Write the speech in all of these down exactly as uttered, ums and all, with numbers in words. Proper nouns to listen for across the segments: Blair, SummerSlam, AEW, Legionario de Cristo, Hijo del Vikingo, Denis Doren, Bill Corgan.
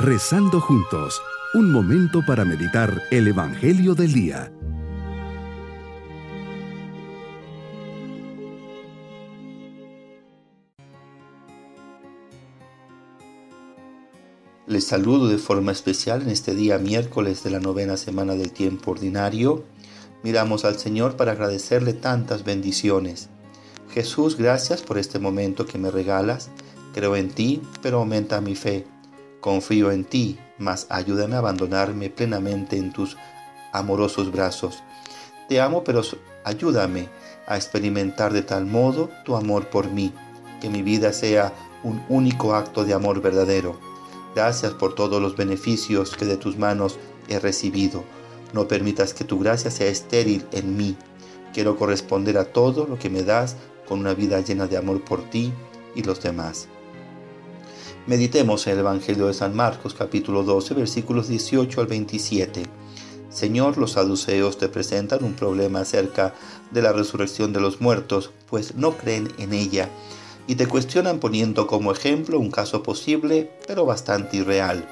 Rezando juntos, un momento para meditar el Evangelio del día. Les saludo de forma especial en este día miércoles de la novena semana del tiempo ordinario. Miramos al Señor para agradecerle tantas bendiciones. Jesús, gracias por este momento que me regalas. Creo en ti, pero aumenta mi fe. Confío en ti, mas ayúdame a abandonarme plenamente en tus amorosos brazos. Te amo, pero ayúdame a experimentar de tal modo tu amor por mí, que mi vida sea un único acto de amor verdadero. Gracias por todos los beneficios que de tus manos he recibido. No permitas que tu gracia sea estéril en mí. Quiero corresponder a todo lo que me das con una vida llena de amor por ti y los demás. Meditemos en el Evangelio de San Marcos, capítulo doce, versículos dieciocho al veintisiete. Señor, los saduceos te presentan un problema acerca de la resurrección de los muertos, pues no creen en ella, y te cuestionan poniendo como ejemplo un caso posible, pero bastante irreal.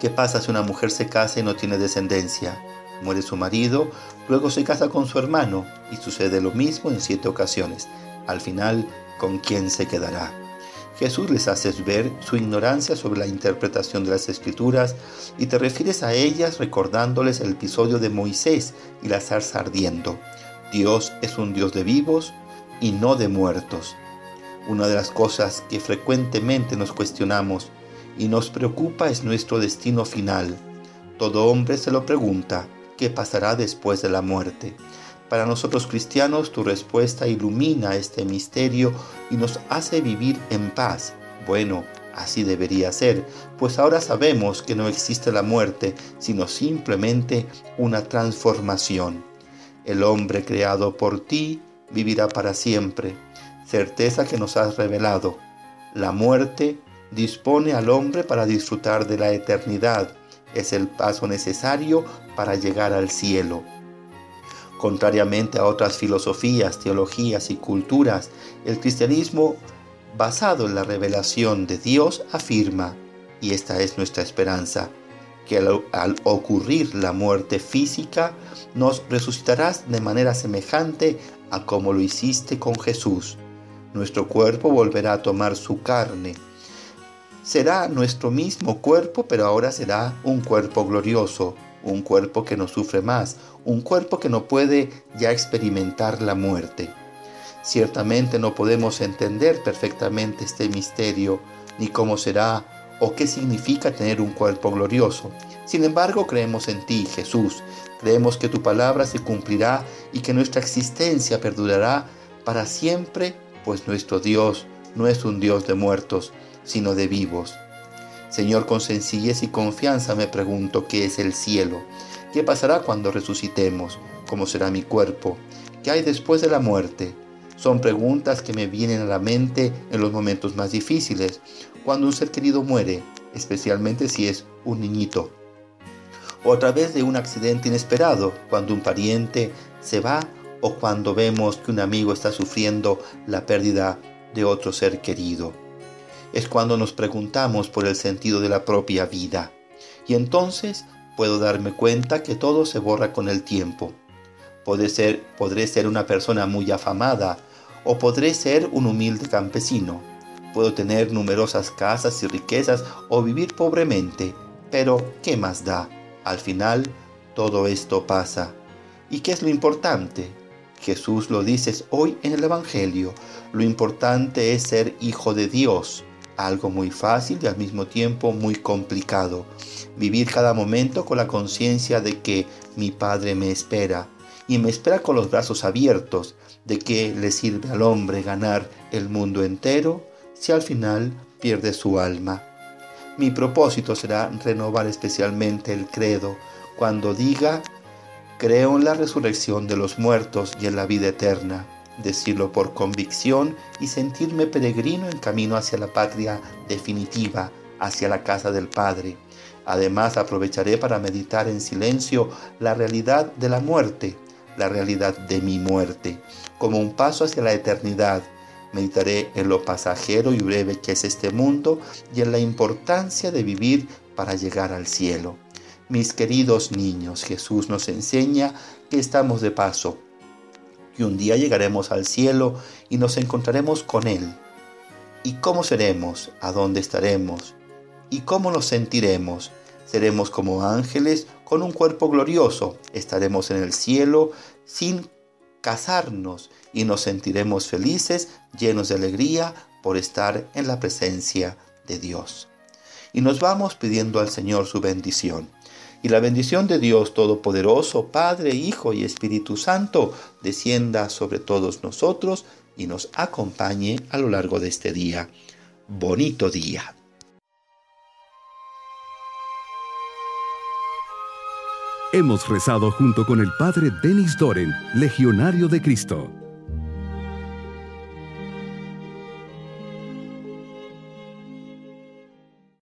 ¿Qué pasa si una mujer se casa y no tiene descendencia? Muere su marido, luego se casa con su hermano, y sucede lo mismo en siete ocasiones. Al final, ¿con quién se quedará? Jesús les hace ver su ignorancia sobre la interpretación de las Escrituras y te refieres a ellas recordándoles el episodio de Moisés y la zarza ardiendo. Dios es un Dios de vivos y no de muertos. Una de las cosas que frecuentemente nos cuestionamos y nos preocupa es nuestro destino final. Todo hombre se lo pregunta, ¿qué pasará después de la muerte? Para nosotros cristianos, tu respuesta ilumina este misterio y nos hace vivir en paz. Bueno, así debería ser, pues ahora sabemos que no existe la muerte, sino simplemente una transformación. El hombre creado por ti vivirá para siempre, certeza que nos has revelado. La muerte dispone al hombre para disfrutar de la eternidad. Es el paso necesario para llegar al cielo. Contrariamente a otras filosofías, teologías y culturas, el cristianismo, basado en la revelación de Dios, afirma, y esta es nuestra esperanza, que al, al ocurrir la muerte física, nos resucitarás de manera semejante a como lo hiciste con Jesús. Nuestro cuerpo volverá a tomar su carne. Será nuestro mismo cuerpo, pero ahora será un cuerpo glorioso, un cuerpo que no sufre más, un cuerpo que no puede ya experimentar la muerte. Ciertamente no podemos entender perfectamente este misterio, ni cómo será o qué significa tener un cuerpo glorioso. Sin embargo, creemos en ti, Jesús. Creemos que tu palabra se cumplirá y que nuestra existencia perdurará para siempre, pues nuestro Dios no es un Dios de muertos, sino de vivos. Señor, con sencillez y confianza me pregunto qué es el cielo, qué pasará cuando resucitemos, cómo será mi cuerpo, qué hay después de la muerte. Son preguntas que me vienen a la mente en los momentos más difíciles, cuando un ser querido muere, especialmente si es un niñito, o a través de un accidente inesperado, cuando un pariente se va o cuando vemos que un amigo está sufriendo la pérdida de otro ser querido. Es cuando nos preguntamos por el sentido de la propia vida. Y entonces puedo darme cuenta que todo se borra con el tiempo. Podré ser, podré ser una persona muy afamada o podré ser un humilde campesino. Puedo tener numerosas casas y riquezas o vivir pobremente, pero ¿qué más da? Al final todo esto pasa. ¿Y qué es lo importante? Jesús lo dice hoy en el Evangelio. Lo importante es ser hijo de Dios. Algo muy fácil y al mismo tiempo muy complicado. Vivir cada momento con la conciencia de que mi Padre me espera y me espera con los brazos abiertos, de que le sirve al hombre ganar el mundo entero si al final pierde su alma. Mi propósito será renovar especialmente el credo cuando diga, creo en la resurrección de los muertos y en la vida eterna. Decirlo por convicción y sentirme peregrino en camino hacia la patria definitiva, hacia la casa del Padre. Además, aprovecharé para meditar en silencio la realidad de la muerte, la realidad de mi muerte, como un paso hacia la eternidad, Meditaré en lo pasajero y breve que es este mundo y en la importancia de vivir para llegar al cielo. Mis queridos niños, Jesús nos enseña que estamos de paso, que un día llegaremos al cielo y nos encontraremos con Él. ¿Y cómo seremos? ¿A dónde estaremos? ¿Y cómo nos sentiremos? Seremos como ángeles con un cuerpo glorioso. Estaremos en el cielo sin casarnos y nos sentiremos felices, llenos de alegría por estar en la presencia de Dios. Y nos vamos pidiendo al Señor su bendición. Y la bendición de Dios Todopoderoso, Padre, Hijo y Espíritu Santo, descienda sobre todos nosotros y nos acompañe a lo largo de este día. Bonito día. Hemos rezado junto con el Padre Denis Doren, Legionario de Cristo.